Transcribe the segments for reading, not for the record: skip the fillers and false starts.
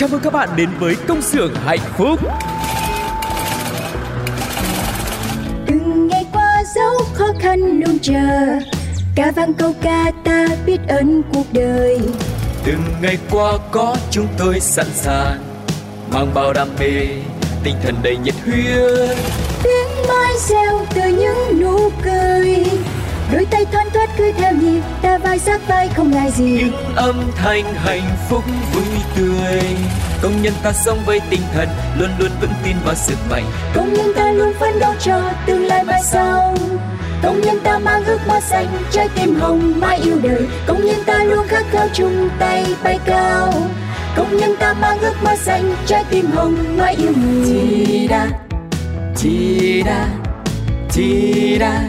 Chào mừng các bạn đến với Công Xưởng Hạnh Phúc. Từng ngày qua dấu khó khăn luôn chờ, ca vang câu ca ta biết ơn cuộc đời. Từng ngày qua có chúng tôi sẵn sàng, mang bao đam mê, tinh thần đầy nhiệt huyết. Tiếng mai reo từ những nụ cười, đôi tay thoăn thoắt cứ theo nhịp, ta vai sát vai không ngại gì. Những âm thanh hạnh phúc vui tươi, công nhân ta sống với tinh thần luôn luôn vững tin vào sức mạnh. Công nhân ta luôn phấn đấu cho tương lai mai sau, công nhân ta mang ước mơ xanh, trái tim hồng mãi yêu đời. Công nhân ta luôn khát khao chung tay bay cao, công nhân ta mang ước mơ xanh, trái tim hồng mãi yêu người. Chi đa, chi đa, chi đa,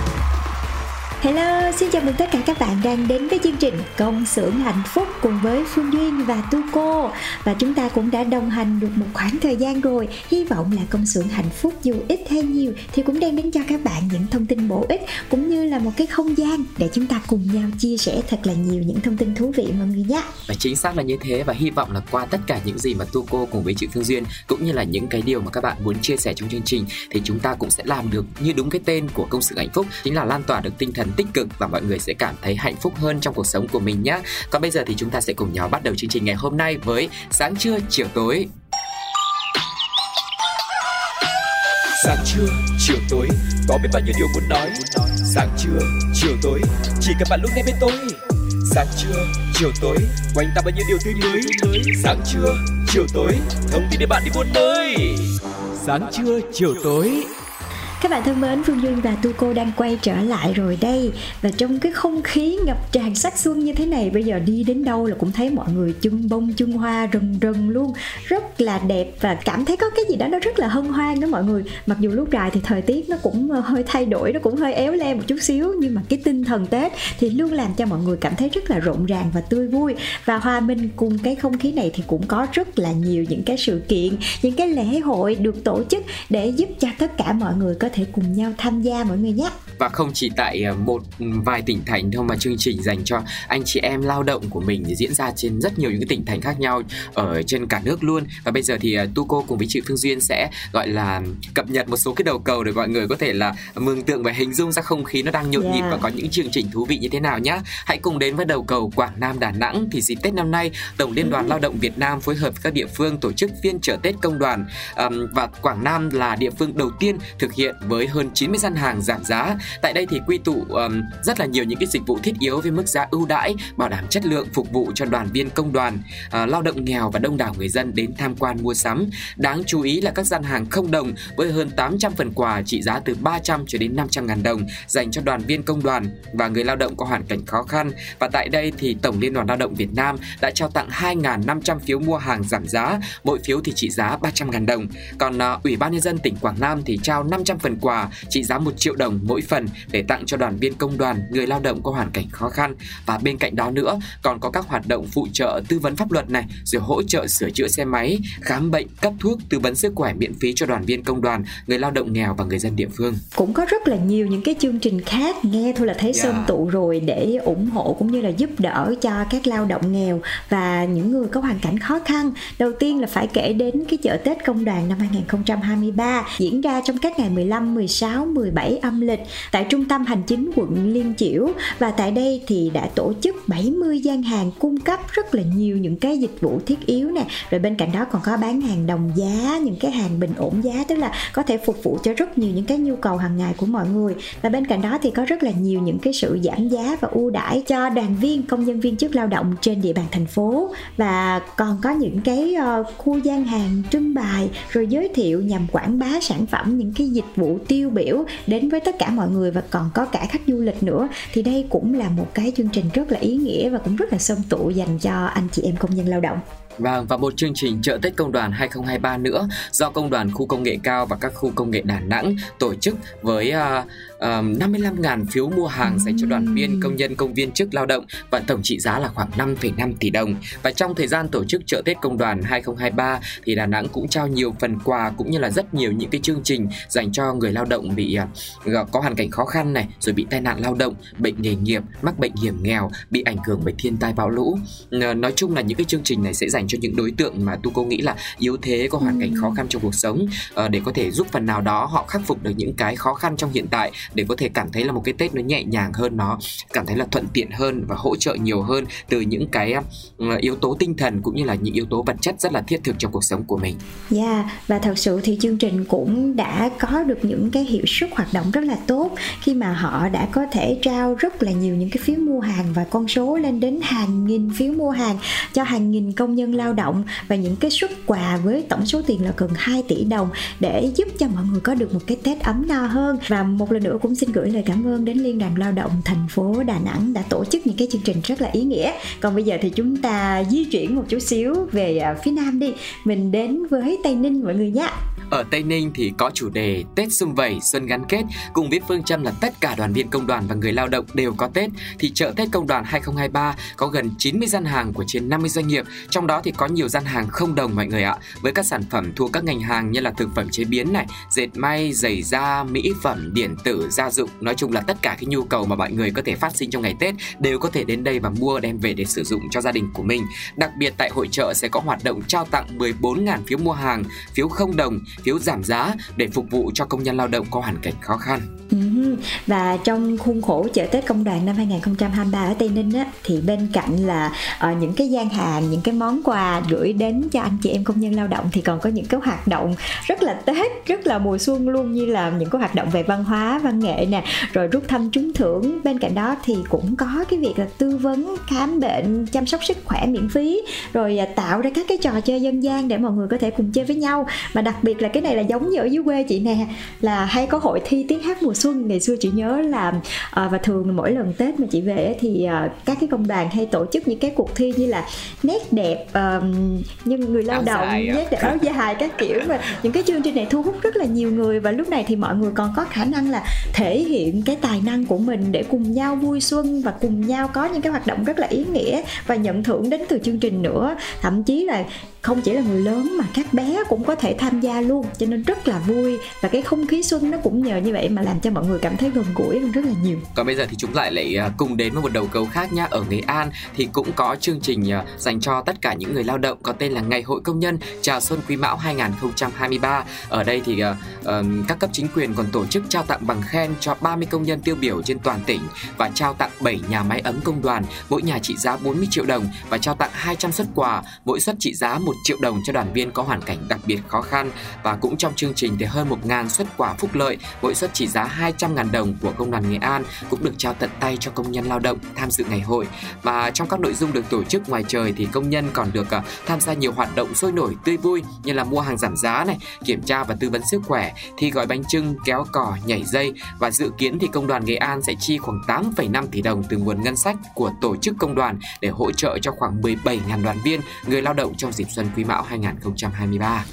Hello, xin chào mừng tất cả các bạn đang đến với chương trình Công Xưởng Hạnh Phúc cùng với Phương Duyên và Tú Cô. Và chúng ta cũng đã đồng hành được một khoảng thời gian rồi. Hy vọng là Công Xưởng Hạnh Phúc dù ít hay nhiều thì cũng đem đến cho các bạn những thông tin bổ ích, cũng như là một cái không gian để chúng ta cùng nhau chia sẻ thật là nhiều những thông tin thú vị mọi người nhé. Và chính xác là như thế, và hy vọng là qua tất cả những gì mà Tú Cô cùng với chị Phương Duyên, cũng như là những cái điều mà các bạn muốn chia sẻ trong chương trình, thì chúng ta cũng sẽ làm được như đúng cái tên của Công Xưởng Hạnh Phúc, chính là lan tỏa được tinh thần tích cực và mọi người sẽ cảm thấy hạnh phúc hơn trong cuộc sống của mình nhé. Còn bây giờ thì chúng ta sẽ cùng nhau bắt đầu chương trình ngày hôm nay với Sáng Trưa Chiều Tối. Sáng trưa, chiều tối, có biết bao nhiêu điều muốn nói. Sáng trưa, chiều tối, chỉ cần bạn lúc này bên tôi. Sáng trưa, chiều tối, quanh ta bao nhiêu điều tươi mới. Sáng trưa, chiều tối, thông tin để bạn đi buôn nơi. Sáng trưa, chiều tối. Các bạn thân mến, Phương Duyên và Tú Cô đang quay trở lại rồi đây. Và trong cái không khí ngập tràn sắc xuân như thế này, bây giờ đi đến đâu là cũng thấy mọi người chưng bông chưng hoa rần rần luôn, rất là đẹp và cảm thấy có cái gì đó nó rất là hân hoan đó mọi người. Mặc dù lúc rày thì thời tiết nó cũng hơi thay đổi, nó cũng hơi éo le một chút xíu, nhưng mà cái tinh thần Tết thì luôn làm cho mọi người cảm thấy rất là rộn ràng và tươi vui. Và hòa mình cùng cái không khí này thì cũng có rất là nhiều những cái sự kiện, những cái lễ hội được tổ chức để giúp cho tất cả mọi người có thể cùng nhau tham gia mọi người nhé. Và không chỉ tại một vài tỉnh thành thôi, mà chương trình dành cho anh chị em lao động của mình thì diễn ra trên rất nhiều những cái tỉnh thành khác nhau ở trên cả nước luôn. Và bây giờ thì Tu Cô cùng với chị Phương Duyên sẽ gọi là cập nhật một số cái đầu cầu để mọi người có thể là mường tượng và hình dung ra không khí nó đang nhộn nhịp và có những chương trình thú vị như thế nào nhé. Hãy cùng đến với đầu cầu Quảng Nam, Đà Nẵng. Thì dịp Tết năm nay, Tổng Liên đoàn Lao động Việt Nam phối hợp với các địa phương tổ chức phiên chợ Tết Công Đoàn, và Quảng Nam là địa phương đầu tiên thực hiện với hơn 90 gian hàng giảm giá. Tại đây thì quy tụ rất là nhiều những cái dịch vụ thiết yếu với mức giá ưu đãi, bảo đảm chất lượng phục vụ cho đoàn viên công đoàn, lao động nghèo và đông đảo người dân đến tham quan mua sắm. Đáng chú ý là các gian hàng không đồng với hơn 800 phần quà trị giá từ 300 cho đến 500 ngàn đồng dành cho đoàn viên công đoàn và người lao động có hoàn cảnh khó khăn. Và tại đây thì Tổng Liên đoàn Lao động Việt Nam đã trao tặng 2.500 phiếu mua hàng giảm giá, mỗi phiếu thì trị giá 300 ngàn đồng. Còn Ủy ban Nhân dân tỉnh Quảng Nam thì trao 500 phần quà trị giá 1 triệu đồng mỗi phần để tặng cho đoàn viên công đoàn, người lao động có hoàn cảnh khó khăn. Và bên cạnh đó nữa còn có các hoạt động phụ trợ tư vấn pháp luật này, rồi hỗ trợ sửa chữa xe máy, khám bệnh, cấp thuốc, tư vấn sức khỏe miễn phí cho đoàn viên công đoàn, người lao động nghèo và người dân địa phương. Cũng có rất là nhiều những cái chương trình khác, nghe thôi là thấy sum tụ rồi, để ủng hộ cũng như là giúp đỡ cho các lao động nghèo và những người có hoàn cảnh khó khăn. Đầu tiên là phải kể đến cái chợ Tết Công Đoàn năm 2023 diễn ra trong các ngày 15, 16, 17 âm lịch tại Trung tâm Hành chính quận Liên Chiểu. Và tại đây thì đã tổ chức 70 gian hàng cung cấp rất là nhiều những cái dịch vụ thiết yếu nè. Rồi bên cạnh đó còn có bán hàng đồng giá, những cái hàng bình ổn giá, tức là có thể phục vụ cho rất nhiều những cái nhu cầu hàng ngày của mọi người. Và bên cạnh đó thì có rất là nhiều những cái sự giảm giá và ưu đãi cho đoàn viên, công nhân viên chức lao động trên địa bàn thành phố. Và còn có những cái khu gian hàng trưng bày rồi giới thiệu nhằm quảng bá sản phẩm, những cái dịch vụ tiêu biểu đến với tất cả mọi người, và còn có cả khách du lịch nữa. Thì đây cũng là một cái chương trình rất là ý nghĩa và cũng rất là xôm tụ dành cho anh chị em công nhân lao động. Và một chương trình chợ Tết Công đoàn 2023 nữa do Công đoàn Khu Công nghệ Cao và các khu công nghệ Đà Nẵng tổ chức với 55.000 phiếu mua hàng dành cho đoàn viên, công nhân, công viên chức lao động và tổng trị giá là khoảng 5,5 tỷ đồng. Và trong thời gian tổ chức chợ Tết Công đoàn 2023 thì Đà Nẵng cũng trao nhiều phần quà cũng như là rất nhiều những cái chương trình dành cho người lao động bị có hoàn cảnh khó khăn này, rồi bị tai nạn lao động, bệnh nghề nghiệp, mắc bệnh hiểm nghèo, bị ảnh hưởng bởi thiên tai bão lũ. Nói chung là những cái chương trình này sẽ dành cho những đối tượng mà Tú Cô nghĩ là yếu thế, có hoàn cảnh khó khăn trong cuộc sống, để có thể giúp phần nào đó họ khắc phục được những cái khó khăn trong hiện tại, để có thể cảm thấy là một cái Tết nó nhẹ nhàng hơn, nó cảm thấy là thuận tiện hơn và hỗ trợ nhiều hơn từ những cái yếu tố tinh thần cũng như là những yếu tố vật chất rất là thiết thực trong cuộc sống của mình. Và thật sự thì chương trình cũng đã có được những cái hiệu suất hoạt động rất là tốt khi mà họ đã có thể trao rất là nhiều những cái phiếu mua hàng và con số lên đến hàng nghìn phiếu mua hàng cho hàng nghìn công nhân lao động và những cái suất quà với tổng số tiền là gần 2 tỷ đồng để giúp cho mọi người có được một cái Tết ấm no hơn. Và một lần nữa cũng xin gửi lời cảm ơn đến Liên đoàn Lao động thành phố Đà Nẵng đã tổ chức những cái chương trình rất là ý nghĩa. Còn bây giờ thì chúng ta di chuyển một chút xíu về phía Nam đi. Mình đến với Tây Ninh mọi người nhé. Ở Tây Ninh thì có chủ đề Tết sum vầy, xuân gắn kết cùng với phương châm là tất cả đoàn viên công đoàn và người lao động đều có Tết, thì chợ Tết Công đoàn 2023 có gần 90 gian hàng của trên 50 doanh nghiệp, trong đó thì có nhiều gian hàng không đồng mọi người ạ, với các sản phẩm thuộc các ngành hàng như là thực phẩm chế biến này, dệt may, giày da, mỹ phẩm, điện tử, gia dụng, nói chung là tất cả cái nhu cầu mà mọi người có thể phát sinh trong ngày Tết đều có thể đến đây và mua đem về để sử dụng cho gia đình của mình. Đặc biệt tại hội chợ sẽ có hoạt động trao tặng 14.000 phiếu mua hàng, phiếu không đồng, phiếu giảm giá để phục vụ cho công nhân lao động có hoàn cảnh khó khăn. Và trong khuôn khổ chợ Tết Công đoàn năm 2023 ở Tây Ninh á, thì bên cạnh là những cái gian hàng, những cái món quà gửi đến cho anh chị em công nhân lao động thì còn có những cái hoạt động rất là Tết, rất là mùa xuân luôn, như là những cái hoạt động về văn hóa, văn nghệ nè, rồi rút thăm trúng thưởng. Bên cạnh đó thì cũng có cái việc là tư vấn, khám bệnh, chăm sóc sức khỏe miễn phí, rồi tạo ra các cái trò chơi dân gian để mọi người có thể cùng chơi với nhau. Mà đặc biệt là cái này là giống như ở dưới quê chị nè, là hay có hội thi tiếng hát mùa xuân. Ngày xưa chị nhớ là và thường mỗi lần Tết mà chị về thì các cái công đoàn hay tổ chức những cái cuộc thi như là nét đẹp nhưng người lao động, nét đẹp áo dài các kiểu, và những cái chương trình này thu hút rất là nhiều người. Và lúc này thì mọi người còn có khả năng là thể hiện cái tài năng của mình để cùng nhau vui xuân và cùng nhau có những cái hoạt động rất là ý nghĩa và nhận thưởng đến từ chương trình nữa. Thậm chí là không chỉ là người lớn mà các bé cũng có thể tham gia luôn, cho nên rất là vui. Và cái không khí xuân nó cũng nhờ như vậy mà làm cho mọi người cảm thấy gần gũi hơn rất là nhiều. Còn bây giờ thì chúng lại cùng đến với một đầu cầu khác nha. Ở Nghệ An thì cũng có chương trình dành cho tất cả những người lao động có tên là Ngày hội công nhân chào xuân Quý Mão 2023. Ở đây thì các cấp chính quyền còn tổ chức trao tặng bằng khen cho 30 công nhân tiêu biểu trên toàn tỉnh và trao tặng 7 nhà máy ấm công đoàn, mỗi nhà trị giá 40 triệu đồng và trao tặng 200 suất quà, mỗi suất trị giá 1 triệu đồng cho đoàn viên có hoàn cảnh đặc biệt khó khăn. Và cũng trong chương trình thì hơn 1.000 suất quà phúc lợi, mỗi suất trị giá 200.000 đồng của công đoàn Nghệ An cũng được trao tận tay cho công nhân lao động tham dự ngày hội. Và trong các nội dung được tổ chức ngoài trời thì công nhân còn được tham gia nhiều hoạt động sôi nổi tươi vui như là mua hàng giảm giá này, kiểm tra và tư vấn sức khỏe, thi gói bánh chưng, kéo cò, nhảy dây. Và dự kiến thì công đoàn Nghệ An sẽ chi khoảng 8,5 tỷ đồng từ nguồn ngân sách của tổ chức công đoàn để hỗ trợ cho khoảng 17.000 đoàn viên, người lao động trong dịp xuân Quý Mão 2023.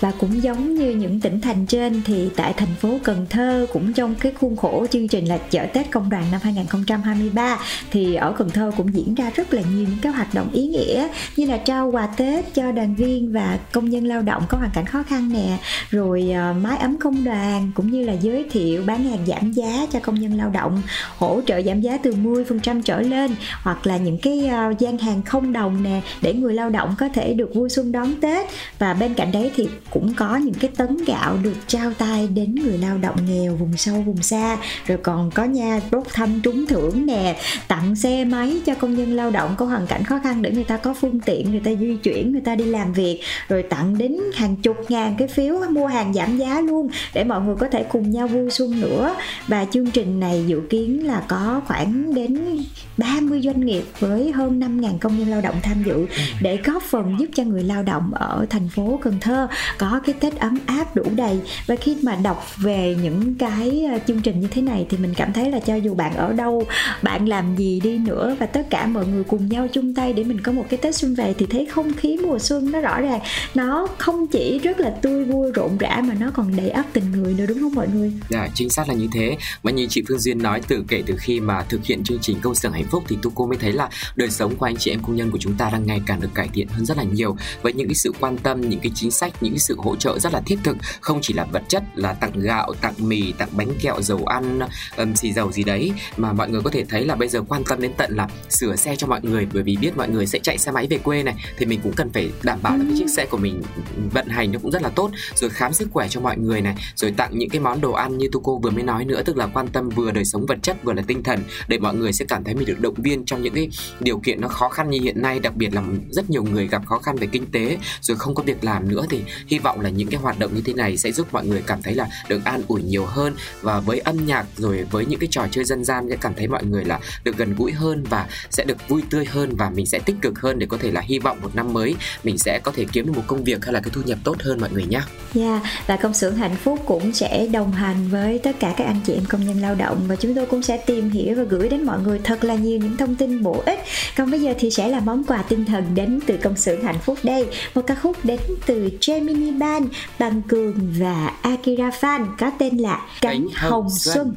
Và cũng giống như những tỉnh thành trên thì tại thành phố Cần Thơ, cũng trong cái khuôn khổ chương trình là chợ Tết Công đoàn năm 2023 thì ở Cần Thơ cũng diễn ra rất là nhiều những cái hoạt động ý nghĩa như là trao quà Tết cho đoàn viên và công nhân lao động có hoàn cảnh khó khăn nè, rồi mái ấm công đoàn, cũng như là giới thiệu bán hàng giảm giá cho công nhân lao động, hỗ trợ giảm giá từ 10% trở lên, hoặc là những cái gian hàng không đồng nè để người lao động có thể được vui xuân đón Tết. Và bên cạnh đấy thì cũng có những cái tấn gạo được trao tay đến người lao động nghèo vùng sâu vùng xa, rồi còn có nha đốt thăm trúng thưởng nè, tặng xe máy cho công nhân lao động có hoàn cảnh khó khăn để người ta có phương tiện, người ta di chuyển, người ta đi làm việc, rồi tặng đến hàng chục ngàn cái phiếu mua hàng giảm giá luôn để mọi người có thể cùng nhau vui xuân nữa. Và chương trình này dự kiến là có khoảng đến 30 doanh nghiệp với hơn 5.000 công nhân lao động tham dự để góp phần giúp cho người lao động ở thành phố Cần Thơ có cái Tết ấm áp đủ đầy. Và khi mà đọc về những cái chương trình như thế này thì mình cảm thấy là cho dù bạn ở đâu, bạn làm gì đi nữa và tất cả mọi người cùng nhau chung tay để mình có một cái Tết xuân về, thì thấy không khí mùa xuân nó rõ ràng, nó không chỉ rất là tươi vui rộn rã mà nó còn đầy ắp tình người nữa, đúng không mọi người? Dạ, chính xác là như thế. Và như chị Phương Duyên nói, kể từ khi mà thực hiện chương trình Công Xưởng Hạnh Phúc thì Tú Cô mới thấy là đời sống của anh chị em công nhân của chúng ta đang ngày càng được cải thiện hơn rất là nhiều, với những cái sự quan tâm, những cái chính sách, những cái sự hỗ trợ rất là thiết thực, không chỉ là vật chất là tặng gạo, tặng mì, tặng bánh kẹo, dầu ăn, xì dầu gì đấy, mà mọi người có thể thấy là bây giờ quan tâm đến tận là sửa xe cho mọi người, bởi vì biết mọi người sẽ chạy xe máy về quê này thì mình cũng cần phải đảm bảo là cái chiếc xe của mình vận hành nó cũng rất là tốt, rồi khám sức khỏe cho mọi người này, rồi tặng những cái món đồ ăn như Tú Cô vừa mới nói nữa, tức là quan tâm vừa đời sống vật chất vừa là tinh thần, để mọi người sẽ cảm thấy mình được động viên trong những cái điều kiện nó khó khăn như hiện nay, đặc biệt là rất nhiều người gặp khó khăn về kinh tế rồi không có việc làm nữa, thì hy vọng là những cái hoạt động như thế này sẽ giúp mọi người cảm thấy là được an ủi nhiều hơn, và với âm nhạc rồi với những cái trò chơi dân gian sẽ cảm thấy mọi người là được gần gũi hơn và sẽ được vui tươi hơn, và mình sẽ tích cực hơn để có thể là hy vọng một năm mới mình sẽ có thể kiếm được một công việc hay là cái thu nhập tốt hơn mọi người nhé. Yeah, và Công Xưởng Hạnh Phúc cũng sẽ đồng hành với tất cả các anh chị em công nhân lao động, và chúng tôi cũng sẽ tìm hiểu và gửi đến mọi người thật là nhiều những thông tin bổ ích. Còn bây giờ thì sẽ là món quà tinh thần đến từ Công Xưởng Hạnh Phúc đây, một ca khúc đến từ Gemini Band, Bằng Cường và Akira Phan có tên là Cánh Hồng Xuân.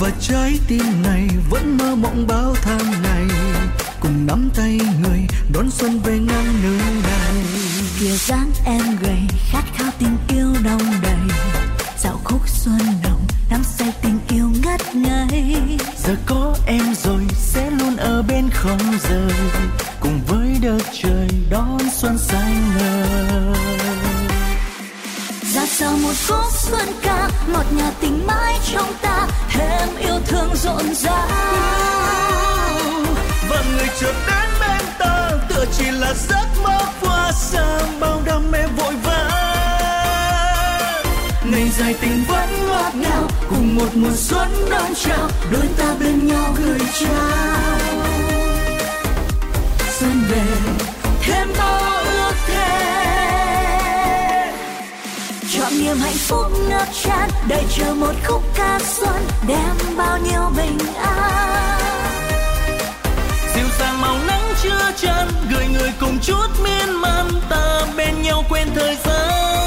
Và trái tim này vẫn mơ mộng bao tháng ngày, cùng nắm tay người đón xuân về ngang nơi này. Kìa dáng em gầy khát khao tình yêu đong đầy, dạo khúc xuân đồng đắm say tình yêu ngất ngây. Giờ có em rồi sẽ luôn ở bên không rời, cùng với đất trời đón xuân xanh ngời. Ra sao một khúc xuân ca ngọt ngào tình mãi trong ta, thêm yêu thương rộn rã. Và người chợt đến bên ta tựa chỉ là giấc mơ qua xa, bao đam mê vội vã. Ngày dài tình vẫn ngọt ngào, cùng một mùa xuân đón chào, đôi ta bên nhau gửi trao. Xuân về thêm bao ước thề, chọn niềm hạnh phúc ngập tràn, đợi chờ một khúc ca xuân đem bao nhiêu bình an. Dịu dàng màu nắng chưa chan, gửi người cùng chút miên man, ta bên nhau quên thời gian.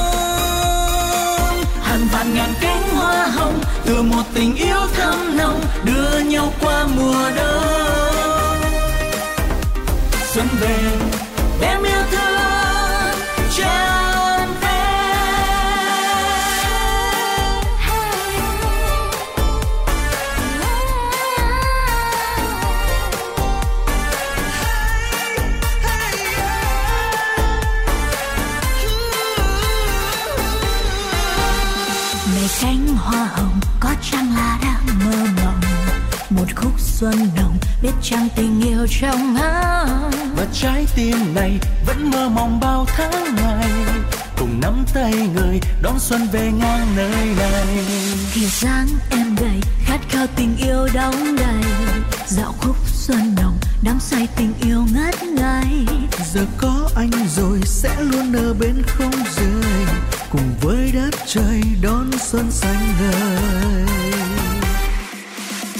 Hàng vạn ngàn cánh hoa hồng từ một tình yêu thắm nồng, đưa nhau qua mùa đông. Xuân về đem yêu thương trao. Chẳng là đang mơ mộng một khúc xuân nồng, biết chăng tình yêu trong áng. Và trái tim này vẫn mơ mộng bao tháng ngày, cùng nắm tay người đón xuân về ngang nơi này. Khi dáng em gầy khát khao tình yêu đong đầy, dạo khúc xuân nồng đắm say tình yêu ngất ngây. Giờ có anh rồi sẽ luôn ở bên không rời, cùng với đất trời đón xuân xanh ngời.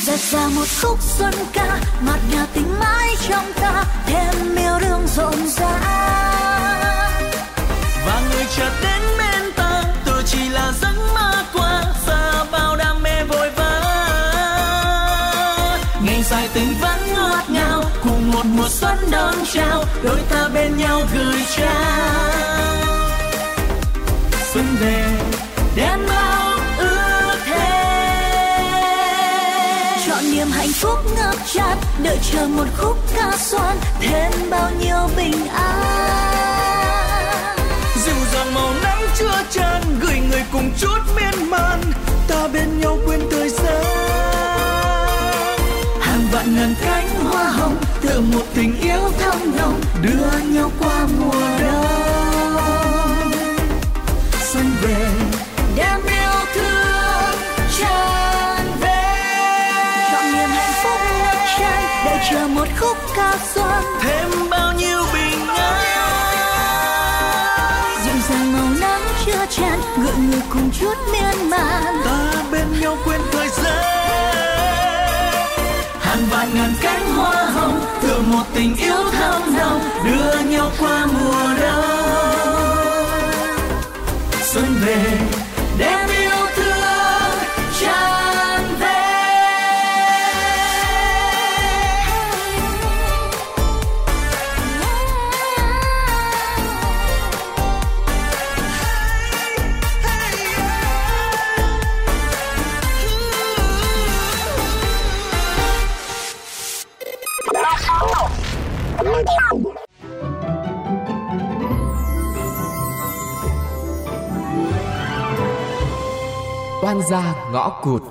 Đặt ra một khúc xuân ca ngọt ngào tình mãi trong ta, thêm yêu đương rộn rã. Và người chợt đến bên ta tựa chỉ là giấc mơ qua xa, bao đam mê vội vã. Ngày dài tình vẫn ngọt ngào, cùng một mùa xuân đón chào, đôi ta bên nhau gửi trao. Xuân về đem bao ước thề. chát, đợi chờ một khúc ca xoan, thêm bao nhiêu bình an. Dịu dàng màu nắng chưa chan, gửi người cùng chút miên man, ta bên nhau quên thời gian. Hàng vạn ngàn cánh hoa hồng, tựa một tình yêu thăng nồng, đưa nhau qua mùa đông. Xuân về, đem yêu thương tràn về. Trọn niềm hạnh phúc ngập tràn, đợi chờ một khúc ca xuân, thêm bao nhiêu bình an. Dịu dàng màu nắng chưa tràn, gợi người cùng chút miên man. Ta bên nhau quên thời gian. Hàng vạn ngàn cánh hoa hồng, tựa một tình yêu thăng nồng, đưa nhau qua mùa đông. Xuân về. Đem yêu thương tràn về. Oan gia ngõ cụt.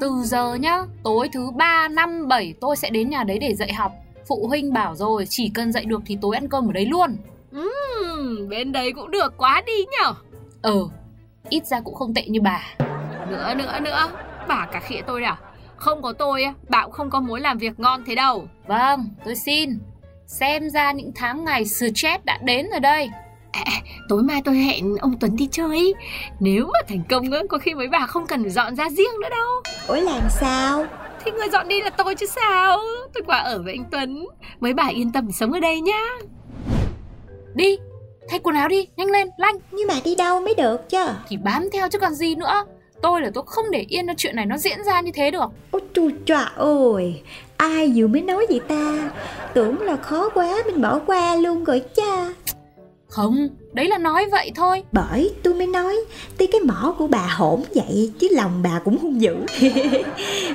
Từ giờ nhá, tối thứ 3, 5, 7 tôi sẽ đến nhà đấy để dạy học. Phụ huynh bảo rồi, chỉ cần dạy được thì tối ăn cơm ở đấy luôn. Bên đấy cũng được quá đi nhở. Ít ra cũng không tệ như bà. Nữa, bà cả khịa tôi nào. Không có tôi, bà cũng không có mối làm việc ngon thế đâu. Vâng, tôi xin. Xem ra những tháng ngày stress đã đến rồi đây. Tối mai tôi hẹn ông Tuấn đi chơi. Nếu mà thành công có khi mấy bà không cần phải dọn ra riêng nữa đâu. Ôi làm sao? Thì người dọn đi là tôi chứ sao. Tôi qua ở với anh Tuấn. Mấy bà yên tâm sống ở đây nhá. Đi, thay quần áo đi, nhanh lên, lanh. Nhưng mà đi đâu mới được chứ? Thì bám theo chứ còn gì nữa. Tôi không để yên cho chuyện này nó diễn ra như thế được. Ôi trời trọa ơi, ai vừa mới nói vậy ta. Tưởng là khó quá mình bỏ qua luôn rồi cha. Không, đấy là nói vậy thôi. Bởi tôi mới nói, tuy cái mỏ của bà hổn vậy chứ lòng bà cũng hung dữ.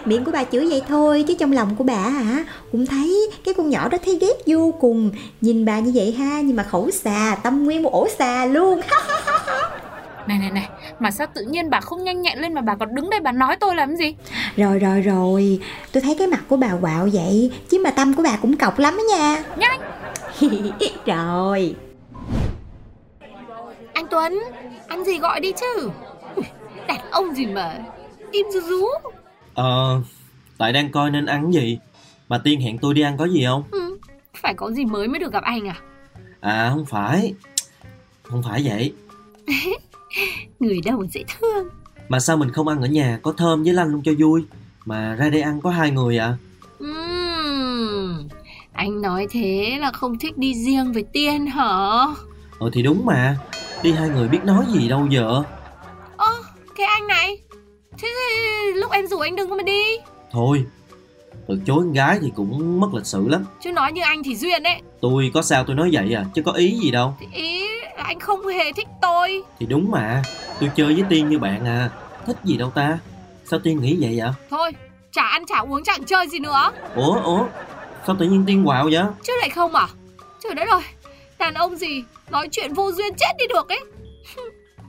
Miệng của bà chửi vậy thôi chứ trong lòng của bà cũng thấy cái con nhỏ đó thấy ghét vô cùng. Nhìn bà như vậy ha, nhưng mà khẩu xà, tâm nguyên một ổ xà luôn. Này, mà sao tự nhiên bà không nhanh nhẹn lên mà bà còn đứng đây bà nói tôi làm gì? Rồi, tôi thấy cái mặt của bà quạo vậy chứ mà tâm của bà cũng cọc lắm đó nha. Nhanh. Rồi. Anh Tuấn, ăn gì gọi đi chứ. Đàn ông gì mà im rú rú. Tại đang coi nên ăn gì. Mà Tiên hẹn tôi đi ăn có gì không? Phải có gì mới mới được gặp anh à? À không phải vậy. Người đâu mà dễ thương. Mà sao mình không ăn ở nhà có Thơm với Lanh luôn cho vui, mà ra đây ăn có hai người à? Anh nói thế là không thích đi riêng với Tiên hả? Thì đúng mà, đi hai người biết nói gì đâu vợ. Cái anh này, thế lúc em rủ anh đừng có mà đi. Thôi, từ chối con gái thì cũng mất lịch sự lắm. Chứ nói như anh thì duyên đấy. Tôi có sao tôi nói vậy à, chứ có ý gì đâu. Thì ý là anh không hề thích tôi. Thì đúng mà, tôi chơi với Tiên như bạn à, thích gì đâu ta. Sao Tiên nghĩ vậy vậy? Thôi, chả ăn chả uống chẳng chơi gì nữa. Ủa, sao tự nhiên Tiên quạo vậy? Chứ lại không à, trời đất ơi. Đàn ông gì nói chuyện vô duyên chết đi được ấy.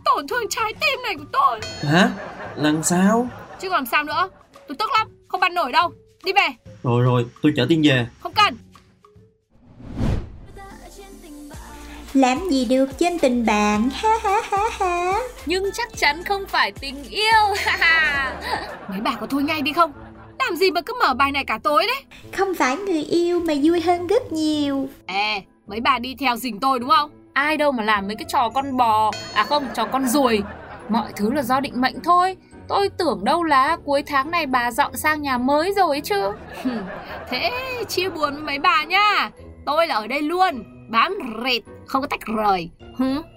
Tổn thương trái tim này của tôi. Hả? Lần sao? Chứ còn sao nữa. Tôi tức lắm, không bàn nổi đâu. Đi về. Rồi, tôi chở Tiên về. Không cần. Làm gì được trên tình bạn. Ha. Nhưng chắc chắn không phải tình yêu. Mấy bà có thôi ngay đi không? Làm gì mà cứ mở bài này cả tối đấy. Không phải người yêu mà vui hơn rất nhiều. Mấy bà đi theo dình tôi đúng không? Ai đâu mà làm mấy cái trò con bò. Trò con ruồi. Mọi thứ là do định mệnh thôi. Tôi tưởng đâu là cuối tháng này bà dọn sang nhà mới rồi chứ. Thế chia buồn với mấy bà nha. Tôi là ở đây luôn. Bám rệt, không có tách rời.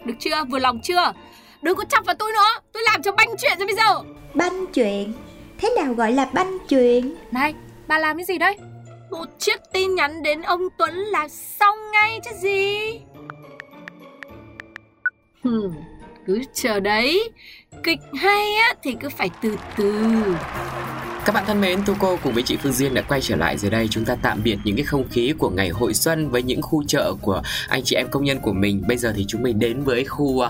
Được chưa? Vừa lòng chưa? Đừng có chọc vào tôi nữa. Tôi làm cho banh chuyện rồi bây giờ. Banh chuyện? Thế nào gọi là banh chuyện? Này, bà làm cái gì đấy? Một chiếc tin nhắn đến ông Tuấn là xong ngay chứ gì. Cứ chờ đấy. Kịch hay thì cứ phải từ từ. Các bạn thân mến, Tú Cô cùng với chị Phương Duyên đã quay trở lại. Dưới đây chúng ta tạm biệt những cái không khí của ngày hội xuân với những khu chợ của anh chị em công nhân của mình. Bây giờ thì chúng mình đến với khu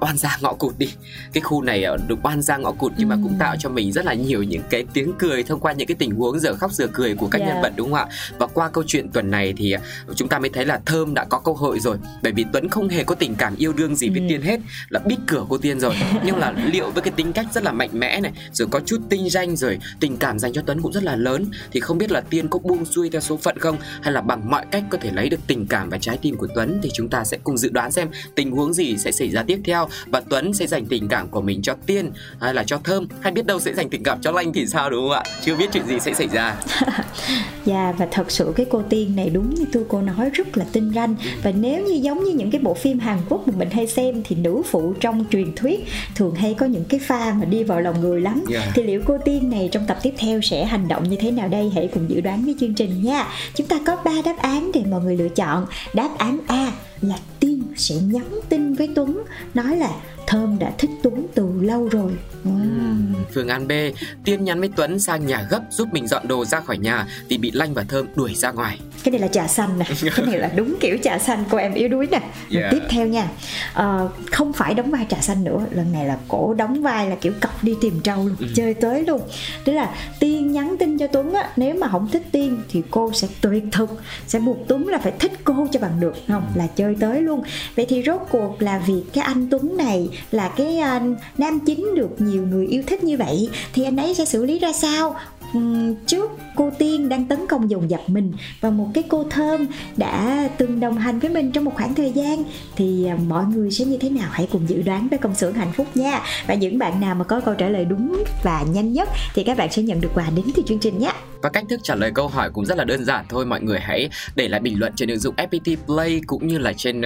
Oan Gia Ngõ Cụt đi. Cái khu này được Oan Gia Ngõ Cụt nhưng mà cũng tạo cho mình rất là nhiều những cái tiếng cười thông qua những cái tình huống giờ khóc giờ cười của các nhân vật, đúng không ạ? Và qua câu chuyện tuần này thì chúng ta mới thấy là Thơm đã có cơ hội rồi, bởi vì Tuấn không hề có tình cảm yêu đương gì với Tiên hết, là biết cửa cô Tiên rồi. Nhưng là liệu với cái tính cách rất là mạnh mẽ này, rồi có chút tinh danh, rồi tình cảm dành cho Tuấn cũng rất là lớn, thì không biết là Tiên có buông xuôi theo số phận không, hay là bằng mọi cách có thể lấy được tình cảm và trái tim của Tuấn. Thì chúng ta sẽ cùng dự đoán xem tình huống gì sẽ xảy ra tiếp theo, và Tuấn sẽ dành tình cảm của mình cho Tiên hay là cho Thơm, hay biết đâu sẽ dành tình cảm cho Lanh thì sao, đúng không ạ? Chưa biết chuyện gì sẽ xảy ra. Và thật sự cái cô Tiên này đúng như Tú Cô nói, rất là tinh ranh. Và nếu như giống như những cái bộ phim Hàn Quốc mà mình hay xem thì nữ phụ trong truyền thuyết thường hay có những cái pha mà đi vào lòng người lắm. Thì liệu cô Tiên này trong tập tiếp theo sẽ hành động như thế nào đây? Hãy cùng dự đoán với chương trình nha. Chúng ta có 3 đáp án để mọi người lựa chọn. Đáp án A là Tiên sẽ nhắn tin với Tuấn, nói là Thơm đã thích Tuấn từ lâu rồi. Phương án B, Tiên nhắn với Tuấn sang nhà gấp giúp mình dọn đồ ra khỏi nhà vì bị Lanh và Thơm đuổi ra ngoài. Cái này là trà xanh này, cái này là đúng kiểu trà xanh cô em yếu đuối nè. Tiếp theo nha, không phải đóng vai trà xanh nữa, lần này là cổ đóng vai là kiểu cọc đi tìm trâu luôn, chơi tới luôn. Tức là Tiên nhắn tin cho Tuấn á, nếu mà không thích Tiên thì cô sẽ tuyệt thực, sẽ buộc Tuấn là phải thích cô cho bằng được, không là chơi tới luôn. Vậy thì rốt cuộc là việc cái anh Tuấn này là cái nam chính được nhiều người yêu thích như vậy thì anh ấy sẽ xử lý ra sao trước cô Tiên đang tấn công dồn dập mình và một cái cô Thơm đã từng đồng hành với mình trong một khoảng thời gian, thì mọi người sẽ như thế nào? Hãy cùng dự đoán với Công xưởng Hạnh Phúc nha. Và những bạn nào mà có câu trả lời đúng và nhanh nhất thì các bạn sẽ nhận được quà đến từ chương trình nhé. Và cách thức trả lời câu hỏi cũng rất là đơn giản thôi. Mọi người hãy để lại bình luận trên ứng dụng FPT Play cũng như là trên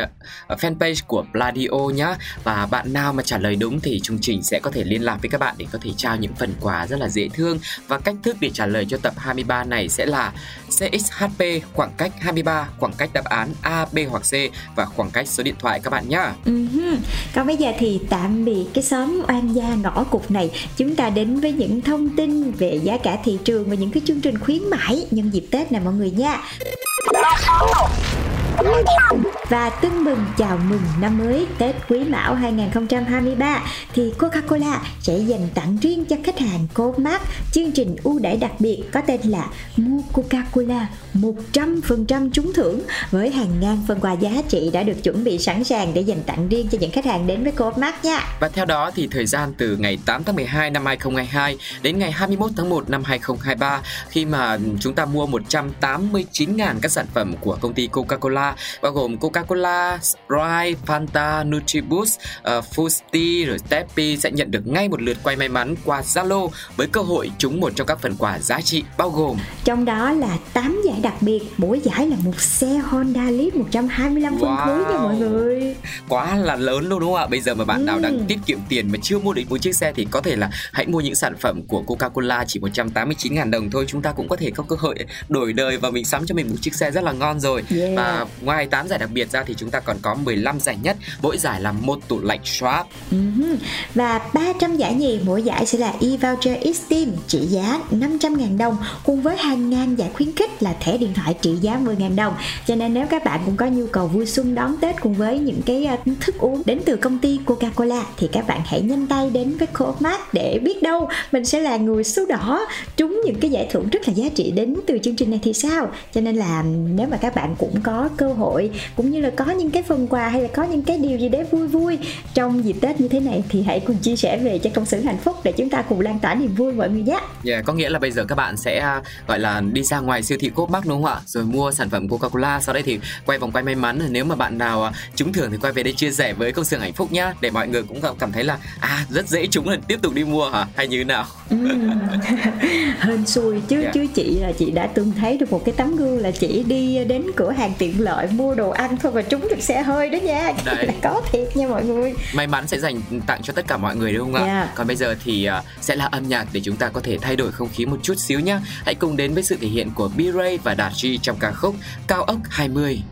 fanpage của Pladio nhé. Và bạn nào mà trả lời đúng thì chương trình sẽ có thể liên lạc với các bạn để có thể trao những phần quà rất là dễ thương. Và cách thức để trả lời cho tập 23 này sẽ là CXHP khoảng cách 23, khoảng cách đáp án A, B hoặc C và khoảng cách số điện thoại các bạn nhá. Còn bây giờ thì tạm biệt cái xóm Oan Gia Ngõ Cụt này. Chúng ta đến với những thông tin về giá cả thị trường và những cái chương trình khuyến mãi nhân dịp Tết này mọi người nha. Và tưng bừng chào mừng năm mới Tết Quý Mão 2023 thì Coca-Cola sẽ dành tặng riêng cho khách hàng Co.opmart chương trình ưu đãi đặc biệt có tên là Mua Coca-Cola 100% trúng thưởng với hàng ngàn phần quà giá trị đã được chuẩn bị sẵn sàng để dành tặng riêng cho những khách hàng đến với Co.opmart nha. Và theo đó thì thời gian từ ngày 8 tháng 12 năm 2022 đến ngày 21 tháng 1 năm 2023, khi mà chúng ta mua 189.000 các sản phẩm của công ty Coca-Cola bao gồm Coca-Cola, Sprite, Fanta, Nutribus, Fusti rồi Tepi sẽ nhận được ngay một lượt quay may mắn qua Zalo với cơ hội trúng một trong các phần quà giá trị bao gồm trong đó là 8 giải đặc biệt, mỗi giải là một xe Honda Lead 125 phân khối nha mọi người. Quá là lớn luôn đúng không ạ? Bây giờ mà bạn nào đang tiết kiệm tiền mà chưa mua được một chiếc xe thì có thể là hãy mua những sản phẩm của Coca-Cola chỉ 189.000 đồng thôi, chúng ta cũng có thể có cơ hội đổi đời và mình sắm cho mình một chiếc xe rất là ngon rồi. Và ngoài 8 giải đặc biệt ra thì chúng ta còn có 15 giải nhất, mỗi giải là một tủ lạnh Sharp. Và 300 giải nhì, mỗi giải sẽ là E-Voucher X Team trị giá 500.000 đồng cùng với hàng ngàn giải khuyến khích là thẻ điện thoại trị giá 10.000 đồng. Cho nên nếu các bạn cũng có nhu cầu vui xuân đón Tết cùng với những cái thức uống đến từ công ty Coca-Cola thì các bạn hãy nhanh tay đến với Co.opmart để biết đâu mình sẽ là người số đỏ trúng những cái giải thưởng rất là giá trị đến từ chương trình này thì sao. Cho nên là nếu mà các bạn cũng có cơ hội cũng như là có những cái phần quà hay là có những cái điều gì đấy vui vui trong dịp Tết như thế này thì hãy cùng chia sẻ về cho Công xưởng Hạnh Phúc để chúng ta cùng lan tỏa niềm vui mọi người nhé. Có nghĩa là bây giờ các bạn sẽ gọi là đi ra ngoài siêu thị Co.opmart đúng không ạ, rồi mua sản phẩm Coca-Cola, sau đấy thì quay vòng quay may mắn, rồi nếu mà bạn nào trúng thưởng thì quay về đây chia sẻ với Công xưởng Hạnh Phúc nhá, để mọi người cũng cảm thấy là rất dễ trúng là tiếp tục đi mua hả hay như thế nào. Hên xui chứ chứ chị là chị đã từng thấy được một cái tấm gương là chị đi đến cửa hàng tiện lợi mua đồ ăn thôi và trúng được xe hơi đó nha. Cái là có thiệt nha mọi người. May mắn sẽ dành tặng cho tất cả mọi người đúng không ạ? Còn bây giờ thì sẽ là âm nhạc để chúng ta có thể thay đổi không khí một chút xíu nhé. Hãy cùng đến với sự thể hiện của B Ray và Đạt G trong ca khúc Cao ốc 20.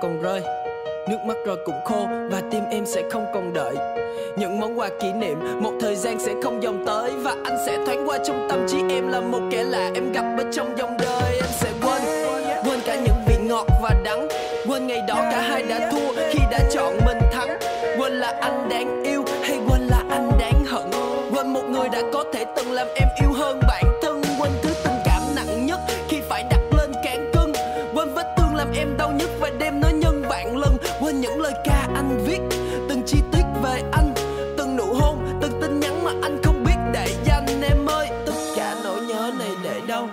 còn rơi. Nước mắt rồi cũng khô và tim em sẽ không còn đợi. Những món quà kỷ niệm một thời gian sẽ không dòng tới. Và anh sẽ thoáng qua trong tâm trí em là một kẻ lạ em gặp ở trong dòng đời. Em sẽ quên, quên cả những vị ngọt và đắng. Quên ngày đó cả hai đã thua khi đã chọn mình thắng. Quên là anh đáng yêu hay quên là anh đáng hận. Quên một người đã có thể từng làm em yêu hơn bản thân. Quên thứ tình cảm nặng nhất khi phải đặt lên cán cân. Quên vết thương làm em đau nhất và đem nó nhân vạn lần. Quên những lời ca anh viết, từng chi tiết về anh, từng nụ hôn, từng tin nhắn mà anh không biết đại danh. Em ơi, tất cả nỗi nhớ này để đâu?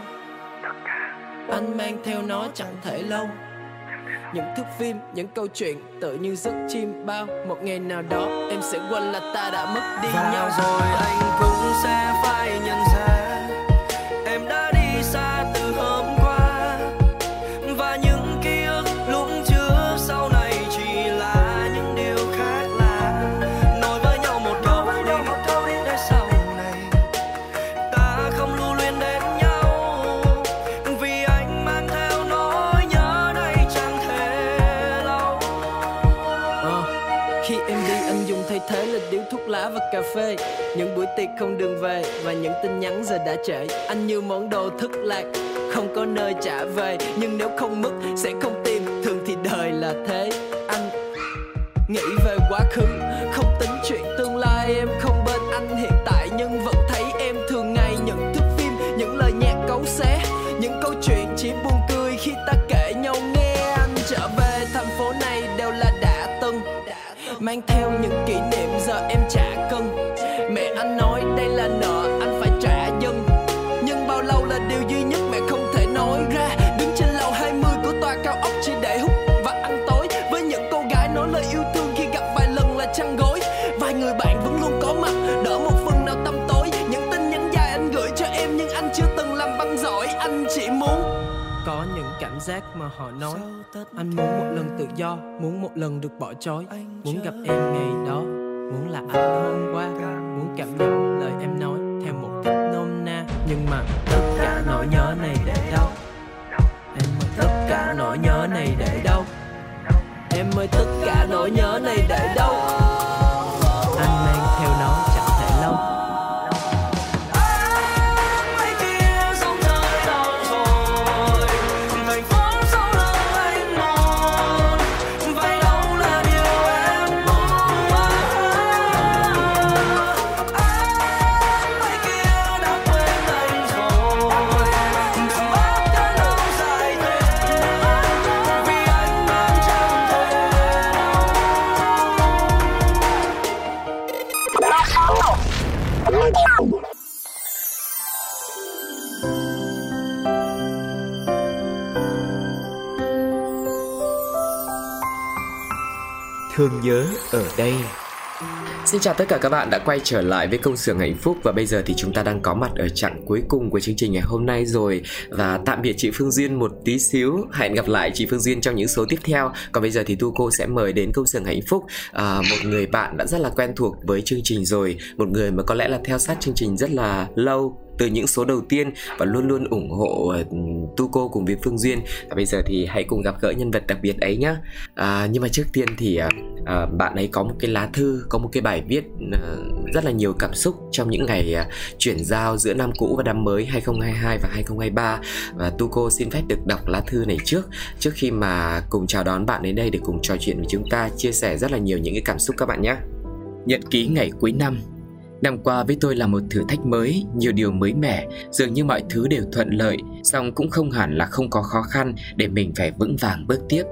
Anh mang theo nó chẳng thể lâu. Những thước phim, những câu chuyện tự như giấc chim bao. Một ngày nào đó em sẽ quên là ta đã mất đi và nhau. Rồi anh cũng sẽ phải nhận ra em đã đi xa từ hôm qua. Và những ký ức lúc trước sau này chỉ là những điều khác lạ. Nói với nhau một câu đi để sau này ta không lưu luyến đến nhau. Vì anh mang theo nỗi nhớ này chẳng thể lâu. Khi em đi anh dùng thay thế là điếu thuốc lá và cà phê. Những buổi tiệc không đường về và những tin nhắn giờ đã trễ. Anh như món đồ thất lạc, không có nơi trả về. Nhưng nếu không mất sẽ không tìm, thường thì đời là thế. Anh nghĩ về quá khứ, không tính chuyện tương lai. Em không bên anh hiện tại nhưng vẫn thấy em thường ngày. Những thước phim, những lời nhạc cấu xé, những câu chuyện chỉ buồn cười khi ta kể nhau nghe. Anh trở về thành phố này đều là đã từng, mang theo những kỷ niệm giờ em trả cân. Mẹ anh nói đây là nợ anh phải trả dần. Nhưng bao lâu là điều duy nhất mẹ không thể nói ra. Đứng trên lầu 20 của tòa cao ốc chỉ để hút và ăn tối. Với những cô gái nói lời yêu thương khi gặp vài lần là chăn gối. Vài người bạn vẫn luôn có mặt, đỡ một phần nào tâm tối. Những tin nhắn dài anh gửi cho em nhưng anh chưa từng làm băng giỏi. Anh chỉ muốn có những cảm giác mà họ nói. Anh muốn một lần tự do, muốn một lần được bỏ trói. Muốn gặp em ngày đó, muốn là anh hôm qua. Muốn cảm nhận lời em nói theo một cách nôm na. Nhưng mà tất cả nỗi nhớ này để đâu? Em ơi, tất cả nỗi nhớ này để đâu? Em ơi, tất cả nỗi nhớ này để đâu? Anh mang theo nó chẳng thể lâu. Mấy kia sông trời đâu rồi? Thành phố sau lưng anh một. Vậy đâu là điều em muốn? Mấy kia đã quên anh rồi. Đừng bắt cánh đâu dài thêm. Vì anh em chẳng thể đâu. Thương nhớ ở đây. Xin chào tất cả các bạn đã quay trở lại với Công xưởng Hạnh Phúc. Và bây giờ thì chúng ta đang có mặt ở chặng cuối cùng của chương trình ngày hôm nay rồi. Và tạm biệt chị Phương Duyên một tí xíu. Hẹn gặp lại chị Phương Duyên trong những số tiếp theo. Còn bây giờ thì Tú Cô sẽ mời đến Công xưởng Hạnh Phúc một người bạn đã rất là quen thuộc với chương trình rồi. Một người mà có lẽ là theo sát chương trình rất là lâu, từ những số đầu tiên, và luôn luôn ủng hộ Tú Cô cùng với Phương Duyên. Và bây giờ thì hãy cùng gặp gỡ nhân vật đặc biệt ấy nhé. Nhưng mà trước tiên thì bạn ấy có một cái lá thư, có một cái bài viết rất là nhiều cảm xúc trong những ngày chuyển giao giữa năm cũ và năm mới 2022 và 2023. Và Tú Cô xin phép được đọc lá thư này trước khi mà cùng chào đón bạn đến đây để cùng trò chuyện với chúng ta, chia sẻ rất là nhiều những cái cảm xúc các bạn nhé. Nhật ký ngày cuối năm. Năm qua với tôi là một thử thách mới, nhiều điều mới mẻ, dường như mọi thứ đều thuận lợi, song cũng không hẳn là không có khó khăn để mình phải vững vàng bước tiếp.